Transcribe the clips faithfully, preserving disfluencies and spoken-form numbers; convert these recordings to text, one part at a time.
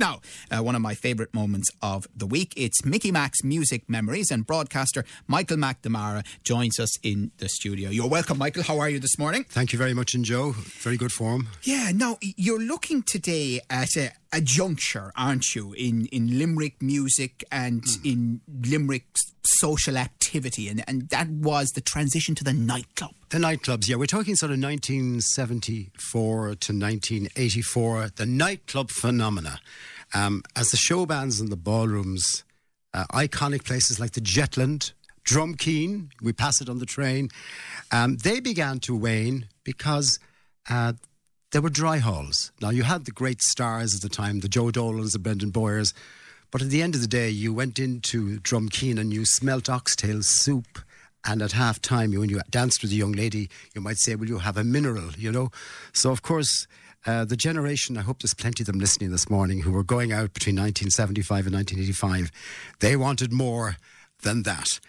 Now, uh, one of my favourite moments of the week, it's Mickey Mac's Music Memories, and broadcaster Michael McNamara joins us in the studio. You're welcome, Michael. How are you this morning? Thank you very much, and Joe, very good form. Yeah, now, you're looking today at a, a juncture, aren't you, in, in Limerick music and mm. in Limerick's social activity, and, and that was the transition to the nightclub. The nightclubs, yeah. We're talking sort of nineteen seventy-four to nineteen eighty-four, the nightclub phenomena. Um, as the show bands and the ballrooms, uh, iconic places like the Jetland, Drumkeen, we pass it on the train, um, they began to wane because uh, there were dry halls. Now, you had the great stars at the time, the Joe Dolans, the Brendan Boyers, but at the end of the day, you went into Drumkeen and you smelt oxtail soup. And at half time, you, when you danced with a young lady, you might say, will you have a mineral, you know? So, of course, uh, the generation, I hope there's plenty of them listening this morning, who were going out between nineteen seventy-five and nineteen eighty-five, they wanted more than that.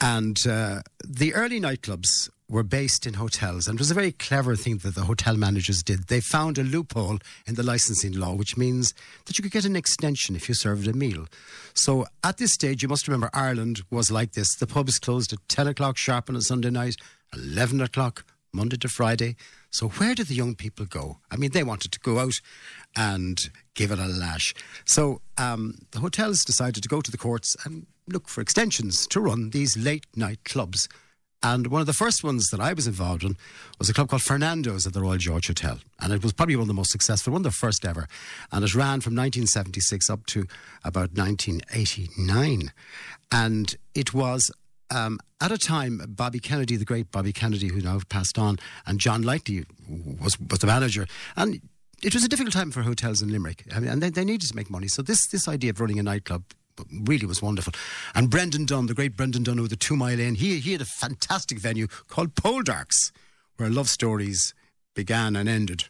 And uh, the early nightclubs were based in hotels. And it was a very clever thing that the hotel managers did. They found a loophole in the licensing law, which means that you could get an extension if you served a meal. So at this stage, you must remember, Ireland was like this. The pubs closed at ten o'clock sharp on a Sunday night, eleven o'clock, Monday to Friday. So where did the young people go? I mean, they wanted to go out and give it a lash. So um, the hotels decided to go to the courts and look for extensions to run these late-night clubs. And one of the first ones that I was involved in was a club called Fernando's at the Royal George Hotel. And it was probably one of the most successful, one of the first ever. And it ran from nineteen seventy-six up to about nineteen eighty-nine. And it was, um, at a time, Bobby Kennedy, the great Bobby Kennedy, who now passed on, and John Lightley was, was the manager. And it was a difficult time for hotels in Limerick. I mean, and they, they needed to make money. So this, this idea of running a nightclub really was wonderful. And Brendan Dunne, the great Brendan Dunne with the Two Mile Inn, he, he had a fantastic venue called Poldarks, where love stories began and ended.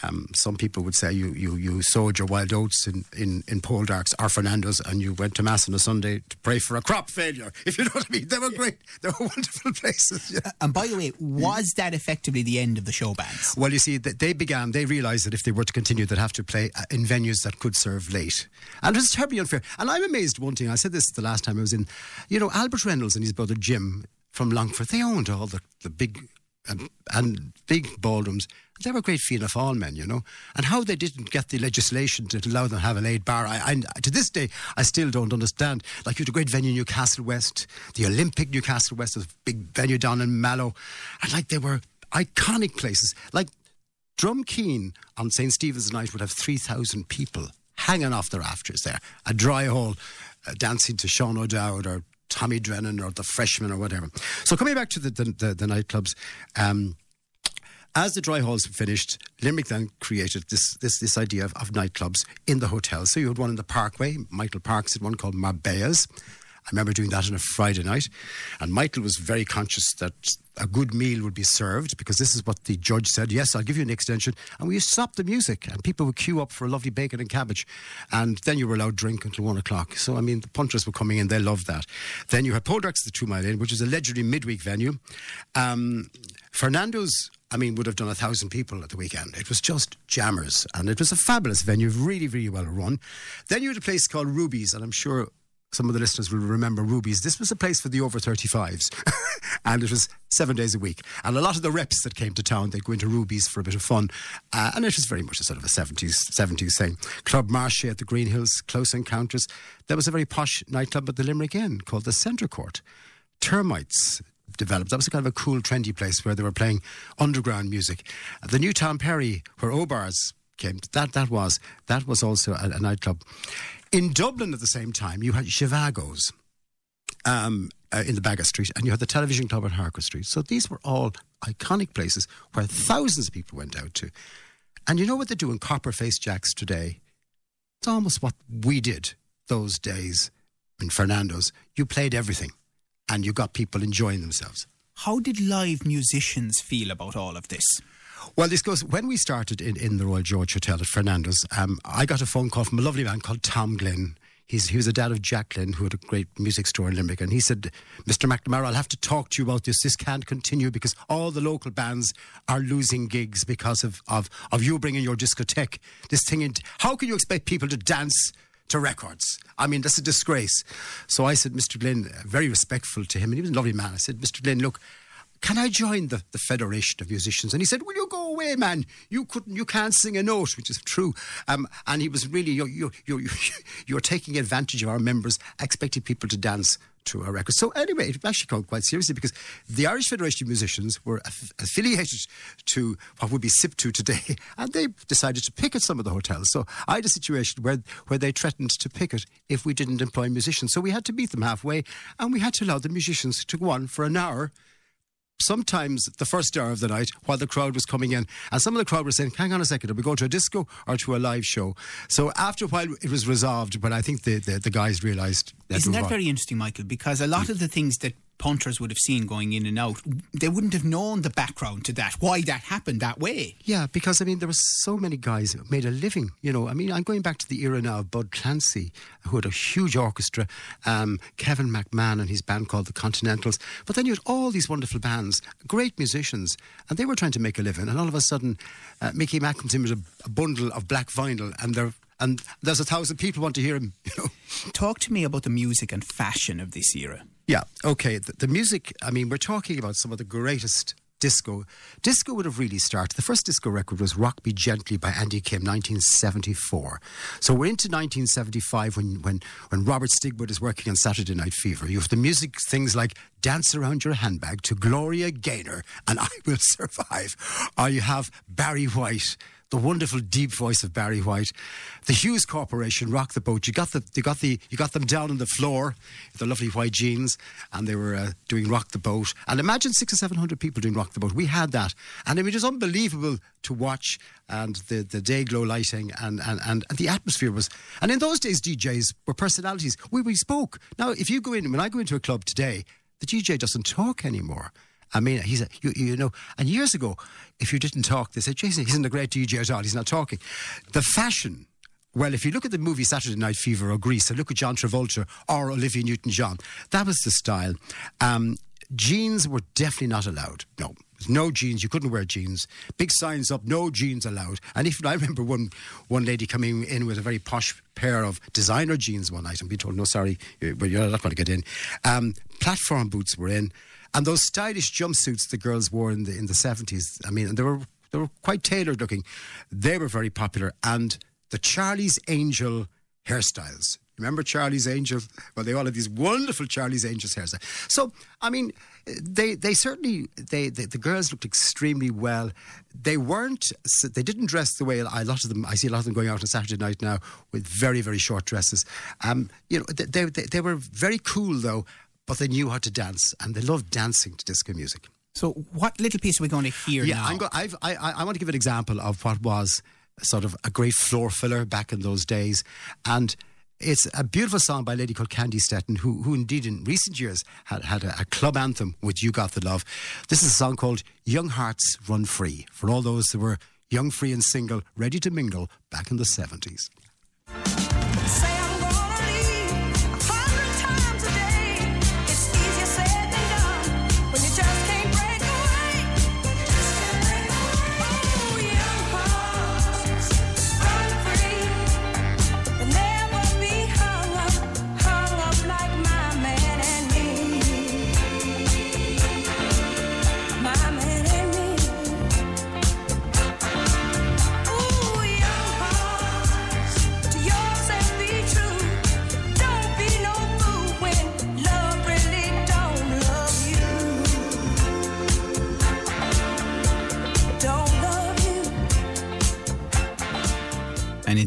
Um, some people would say you you you sowed your wild oats in, in, in Poldarks or Fernando's, and you went to Mass on a Sunday to pray for a crop failure, if you know what I mean. They were great. They were wonderful places. Yeah. And by the way, was that effectively the end of the show bands? Well, you see, they began, they realised that if they were to continue, they'd have to play in venues that could serve late. And it was terribly unfair. And I'm amazed, one thing, I said this the last time I was in, you know, Albert Reynolds and his brother Jim from Longford, they owned all the, the big... And, and big ballrooms. They were great Fianna Fáil men, you know. And how they didn't get the legislation to allow them to have a late bar, I, I to this day, I still don't understand. Like, you had a great venue in Newcastle West, the Olympic Newcastle West, was a big venue down in Mallow. And, like, they were iconic places. Like, Drumkeen on Saint Stephen's night would have three thousand people hanging off the rafters there. A dry hall, uh, dancing to Sean O'Dowd or Tommy Drennan or The Freshman or whatever. So coming back to the the, the, the nightclubs, um, as the dry halls finished, Limerick then created this this this idea of, of nightclubs in the hotel. So you had one in the Parkway. Michael Parks had one called Marbella's. I remember doing that on a Friday night. And Michael was very conscious that a good meal would be served, because this is what the judge said. Yes, I'll give you an extension. And we stopped the music, and people would queue up for a lovely bacon and cabbage. And then you were allowed drink until one o'clock. So, I mean, the punters were coming in. They loved that. Then you had Poldarks, the Two Mile Inn, which is a legendary midweek venue. Um, Fernando's, I mean, would have done a thousand people at the weekend. It was just jammers. And it was a fabulous venue, really, really well run. Then you had a place called Ruby's, and I'm sure some of the listeners will remember Ruby's. This was a place for the over thirty-fives. And it was seven days a week. And a lot of the reps that came to town, they'd go into Ruby's for a bit of fun. Uh, and it was very much a sort of a seventies, seventies thing. Club Marcia at the Green Hills, Close Encounters. There was a very posh nightclub at the Limerick Inn called the Centre Court. Termites developed. That was a kind of a cool, trendy place where they were playing underground music. The Newtown Perry, where O'bars came, that, that, was, that was also a, a nightclub. In Dublin at the same time, you had Chivago's um, uh, in the Baggot Street, and you had the Television Club at Harker Street. So these were all iconic places where thousands of people went out to. And you know what they do in copper-faced jacks today? It's almost what we did those days in Fernando's. You played everything, and you got people enjoying themselves. How did live musicians feel about all of this? Well, this goes, when we started in, in the Royal George Hotel at Fernando's, um, I got a phone call from a lovely man called Tom Glynn. He's, he was a dad of Jacqueline, who had a great music store in Limerick. And he said, Mister McNamara, I'll have to talk to you about this. This can't continue because all the local bands are losing gigs because of, of, of you bringing your discotheque. This thing, in, how can you expect people to dance to records? I mean, that's a disgrace. So I said, Mister Glynn, very respectful to him, and he was a lovely man. I said, Mister Glynn, look, can I join the, the Federation of Musicians? And he said, will you go away, man? You couldn't, you can't sing a note, which is true. Um, and he was really, you're, you're, you're, you're taking advantage of our members, expecting people to dance to our records. So anyway, it actually came quite seriously because the Irish Federation of Musicians were aff- affiliated to what would be S I P two today, and they decided to picket some of the hotels. So I had a situation where, where they threatened to picket if we didn't employ musicians. So we had to meet them halfway, and we had to allow the musicians to go on for an hour, sometimes the first hour of the night, while the crowd was coming in. And some of the crowd were saying, hang on a second, are we going to a disco or to a live show? So after a while, it was resolved, but I think the, the, the guys realised that. Isn't that very interesting, Michael? Because a lot of the things that punters would have seen going in and out, they wouldn't have known the background to that, why that happened that way. Yeah, because, I mean, there were so many guys who made a living, you know. I mean, I'm going back to the era now of Bud Clancy, who had a huge orchestra, um, Kevin McMahon and his band called the Continentals. But then you had all these wonderful bands, great musicians, and they were trying to make a living. And all of a sudden, uh, Mickey Mackenzie was a, a bundle of black vinyl, and they're and there's a thousand people want to hear him, you know. Talk to me about the music and fashion of this era. Yeah, okay. The, the music, I mean, we're talking about some of the greatest disco. Disco would have really started. The first disco record was Rock Me Gently by Andy Kim, nineteen seventy-four. So we're into nineteen seventy-five when, when, when Robert Stigwood is working on Saturday Night Fever. You have the music, things like Dance Around Your Handbag to Gloria Gaynor and I Will Survive. Or you have Barry White, the wonderful deep voice of Barry White. The Hughes Corporation, Rock the Boat. You got the, you got the, you got them down on the floor, with their lovely white jeans, and they were uh, doing Rock the Boat. And imagine six or seven hundred people doing Rock the Boat. We had that, and I mean, it was unbelievable to watch. And the, the day glow lighting, and, and, and the atmosphere was. And in those days, D Js were personalities. We we spoke. Now, if you go in, when I go into a club today, the D J doesn't talk anymore. I mean, he's a, you, you know, and years ago, if you didn't talk, they said, Jason, he isn't a great D J at all, he's not talking. The fashion, well, if you look at the movie Saturday Night Fever or Grease, and look at John Travolta or Olivia Newton-John, that was the style. Um, jeans were definitely not allowed, no. No jeans, you couldn't wear jeans. Big signs up, no jeans allowed. And if I remember one one lady coming in with a very posh pair of designer jeans one night and being told, no, sorry, you're not going to get in. Um, platform boots were in. And those stylish jumpsuits the girls wore in the in the seventies, I mean, they were they were quite tailored looking. They were very popular. And the Charlie's Angel hairstyles. Remember Charlie's Angels? Well, they all had these wonderful Charlie's Angels hairstyles. So, I mean, they they certainly, they, they the girls looked extremely well. They weren't, they didn't dress the way a lot of them, I see a lot of them going out on Saturday night now with very, very short dresses. Um, you know, they, they they were very cool though, but they knew how to dance and they loved dancing to disco music. So what little piece are we going to hear yeah, now? I'm go- I've, I, I want to give an example of what was sort of a great floor filler back in those days. And it's a beautiful song by a lady called Candy Stetton, who, who indeed in recent years had, had a, a club anthem with You Got the Love. This is a song called Young Hearts Run Free, for all those that were young, free and single, ready to mingle back in the seventies.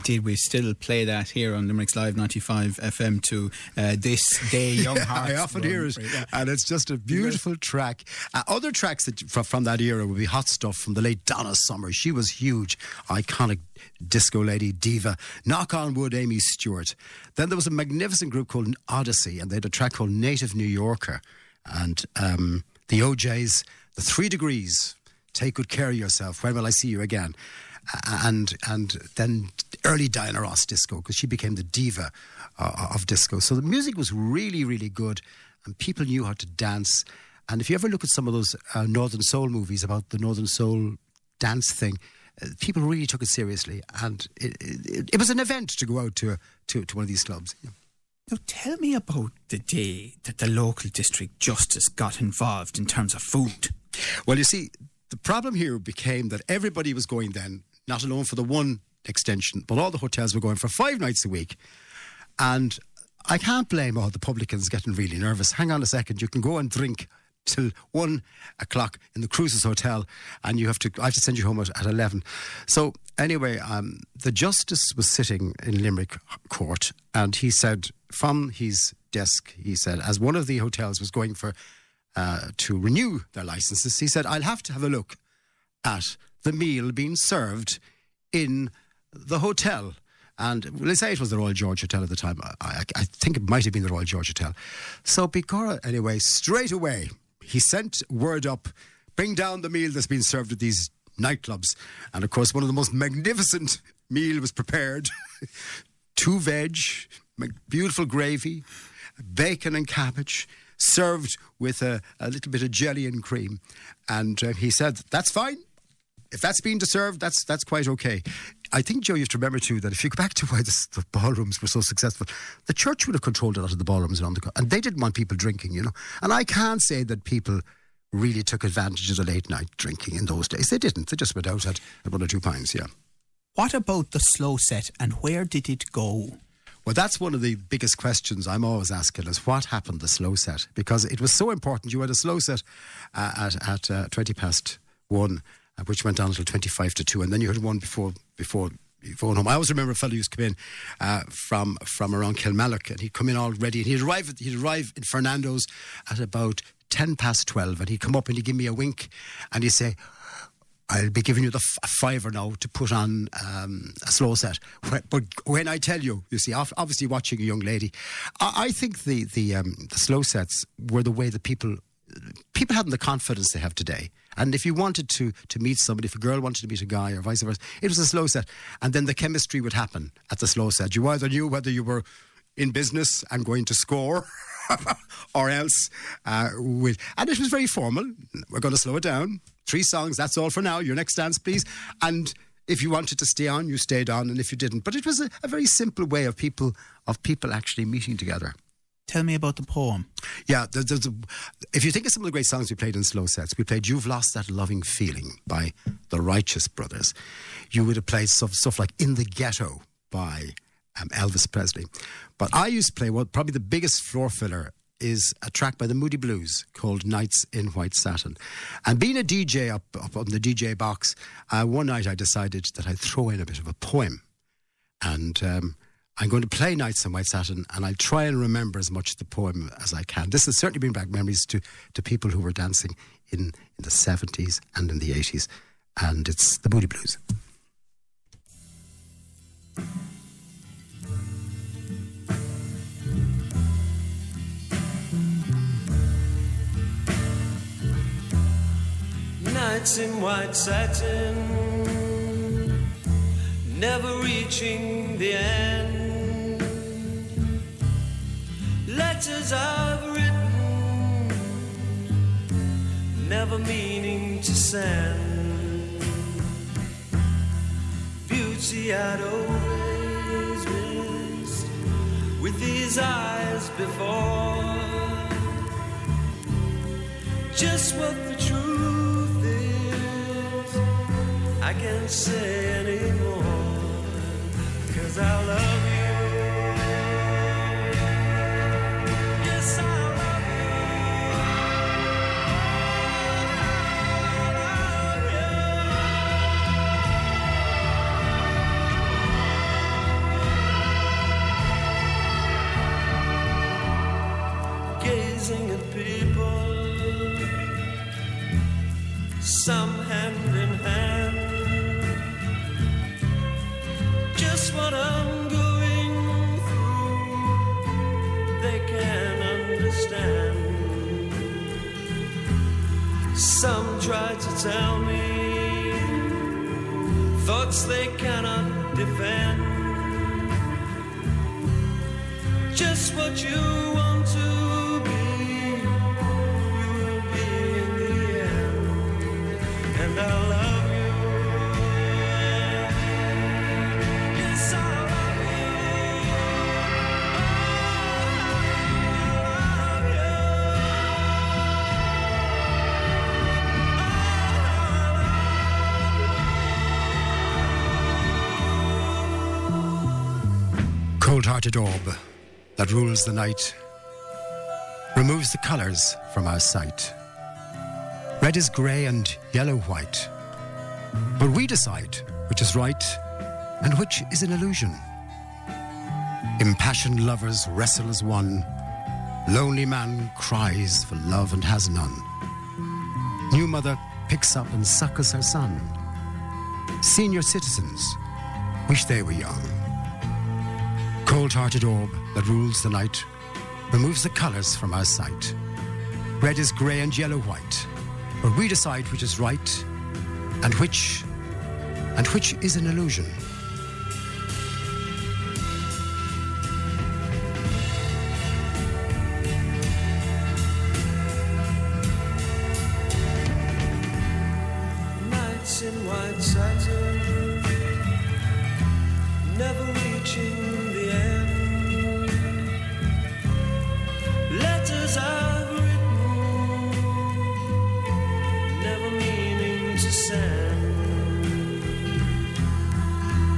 Indeed, we still play that here on Limerick's Live ninety-five F M to uh, this day, Young yeah, Hearts. I often hear it, yeah. And it's just a beautiful track. Uh, other tracks that, from that era would be Hot Stuff from the late Donna Summer. She was huge, iconic disco lady, diva. Knock on Wood, Amy Stewart. Then there was a magnificent group called Odyssey, and they had a track called Native New Yorker. And um, the O Js, the Three Degrees, take good care of yourself, when will I see you again? And and then early Diana Ross disco, because she became the diva uh, of disco. So the music was really, really good, and people knew how to dance. And if you ever look at some of those uh, Northern Soul movies about the Northern Soul dance thing, uh, people really took it seriously. And it, it, it was an event to go out to, to, to one of these clubs. Yeah. Now tell me about the day that the local district justice got involved in terms of food. Well, you see, the problem here became that everybody was going then, not alone for the one extension, but all the hotels were going for five nights a week. And I can't blame all the publicans getting really nervous. Hang on a second, you can go and drink till one o'clock in the Cruises Hotel, and you have to. I have to send you home at, at eleven. So anyway, um, the justice was sitting in Limerick Court, and he said from his desk, he said, as one of the hotels was going for uh, to renew their licenses, he said, "I'll have to have a look at the meal being served in the hotel." And let's say it was the Royal George Hotel at the time. I, I, I think it might have been the Royal George Hotel. So Picora, anyway, straight away, he sent word up, bring down the meal that's been served at these nightclubs. And, of course, one of the most magnificent meal was prepared. Two veg, beautiful gravy, bacon and cabbage, served with a, a little bit of jelly and cream. And uh, he said, that's fine. If that's been served, that's that's quite okay. I think, Joe, you have to remember, too, that if you go back to why this, the ballrooms were so successful, the church would have controlled a lot of the ballrooms around the country, and they didn't want people drinking, you know. And I can't say that people really took advantage of the late-night drinking in those days. They didn't. They just went out at, at one or two pints, yeah. What about the slow set, and where did it go? Well, that's one of the biggest questions I'm always asking is what happened to the slow set? Because it was so important. You had a slow set uh, at, at uh, twenty past one, which went on until twenty-five to two, and then you had one before before going home. I always remember a fellow who's come in uh, from from around Kilmallock, and he'd come in all ready, and he'd arrive, at, he'd arrive in Fernando's at about ten past twelve, and he'd come up and he'd give me a wink, and he'd say, I'll be giving you the f- fiver now to put on um, a slow set. But when I tell you, you see, obviously watching a young lady, I, I think the, the, um, the slow sets were the way that people... People hadn't the confidence they have today. And if you wanted to, to meet somebody, if a girl wanted to meet a guy or vice versa, it was a slow set. And then the chemistry would happen at the slow set. You either knew whether you were in business and going to score or else. Uh, with, and it was very formal. We're going to slow it down. Three songs, that's all for now. Your next dance, please. And if you wanted to stay on, you stayed on. And if you didn't. But it was a, a very simple way of people of people actually meeting together. Tell me about the poem. Yeah, there's, there's a, if you think of some of the great songs we played in slow sets, we played You've Lost That Loving Feeling by the Righteous Brothers. You would have played stuff, stuff like In the Ghetto by um, Elvis Presley. But I used to play, well, probably the biggest floor filler is a track by the Moody Blues called Nights in White Satin. And being a D J up, up on the D J box, uh, one night I decided that I'd throw in a bit of a poem. And... Um, I'm going to play Nights in White Satin, and I'll try and remember as much of the poem as I can. This has certainly been back memories to, to people who were dancing in, in the seventies and in the eighties, and it's the Moody Blues. Nights in white satin, never reaching the end. Letters I've written, never meaning to send. Beauty I'd always missed with these eyes before. Just what the truth is, I can't say anymore, 'cause I love you. Gazing at people, some hand in hand. Just what I'm going through, they can't understand. Some try to tell me thoughts they cannot defend. Just what you want to be, you will be in the end. And I love cold-hearted orb that rules the night, removes the colours from our sight. Red is grey and yellow-white, but we decide which is right and which is an illusion. Impassioned lovers wrestle as one, lonely man cries for love and has none. New mother picks up and suckles her son. Senior citizens wish they were young. Cold-hearted orb that rules the night, removes the colours from our sight. Red is grey and yellow-white, but we decide which is right and which, and which is an illusion. Nights in white satin, never reaching. I've written, never meaning to send.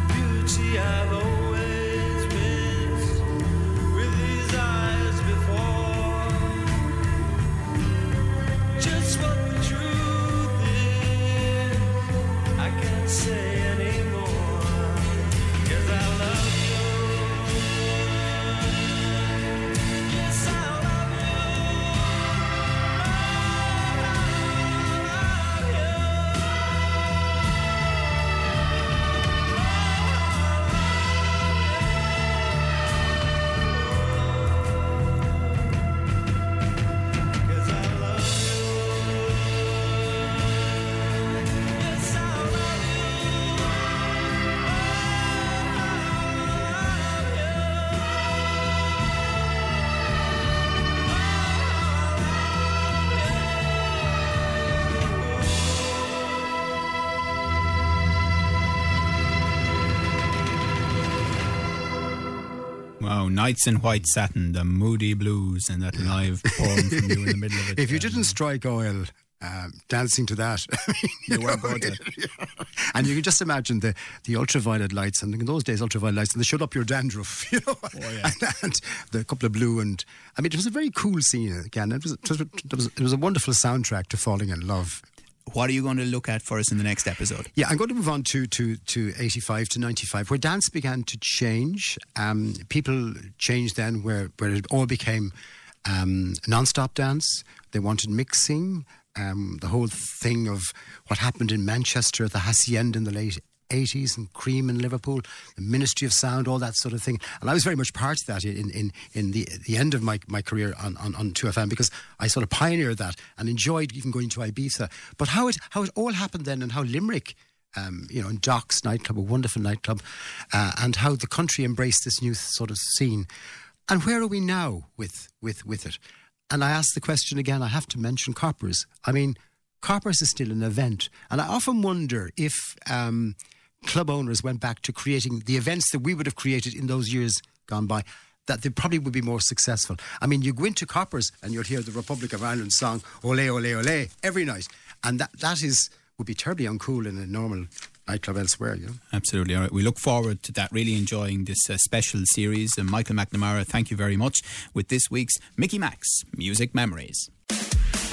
Beauty I've always missed with these eyes before. Just what the truth is, I can't say anymore. 'Cause I love you. Nights in White Satin, the Moody Blues, and that live poem from you in the middle of it. If you um, didn't strike oil um, dancing to that, I mean, you, you weren't going to. And you can just imagine the, the ultraviolet lights, and in those days, ultraviolet lights, and they shut up your dandruff, you know. Oh, yeah. and, and the couple of blue, and I mean, it was a very cool scene again. It was, it was, it was, it was a wonderful soundtrack to falling in love. What are you going to look at for us in the next episode? Yeah, I'm going to move on to, to, to eighty-five to ninety-five, where dance began to change. Um, people changed then, where, where it all became um, non-stop dance. They wanted mixing. Um, the whole thing of what happened in Manchester at the Hacienda in the late eighties, and Cream in Liverpool, the Ministry of Sound, all that sort of thing. And I was very much part of that in, in, in the the end of my, my career on, on, on two F M, because I sort of pioneered that and enjoyed even going to Ibiza. But how it how it all happened then, and how Limerick, um, you know, and Doc's nightclub, a wonderful nightclub, uh, and how the country embraced this new sort of scene. And where are we now with, with, with it? And I asked the question again, I have to mention Coppers. I mean, Coppers is still an event. And I often wonder if... Um, club owners went back to creating the events that we would have created in those years gone by, that they probably would be more successful. I mean, you go into Coppers and you'll hear the Republic of Ireland song, Ole, Ole, Ole, every night. And that, that is would be terribly uncool in a normal nightclub elsewhere, you know. Absolutely. All right. We look forward to that, really enjoying this uh, special series. And Michael McNamara, thank you very much, with this week's Mickey Max Music Memories.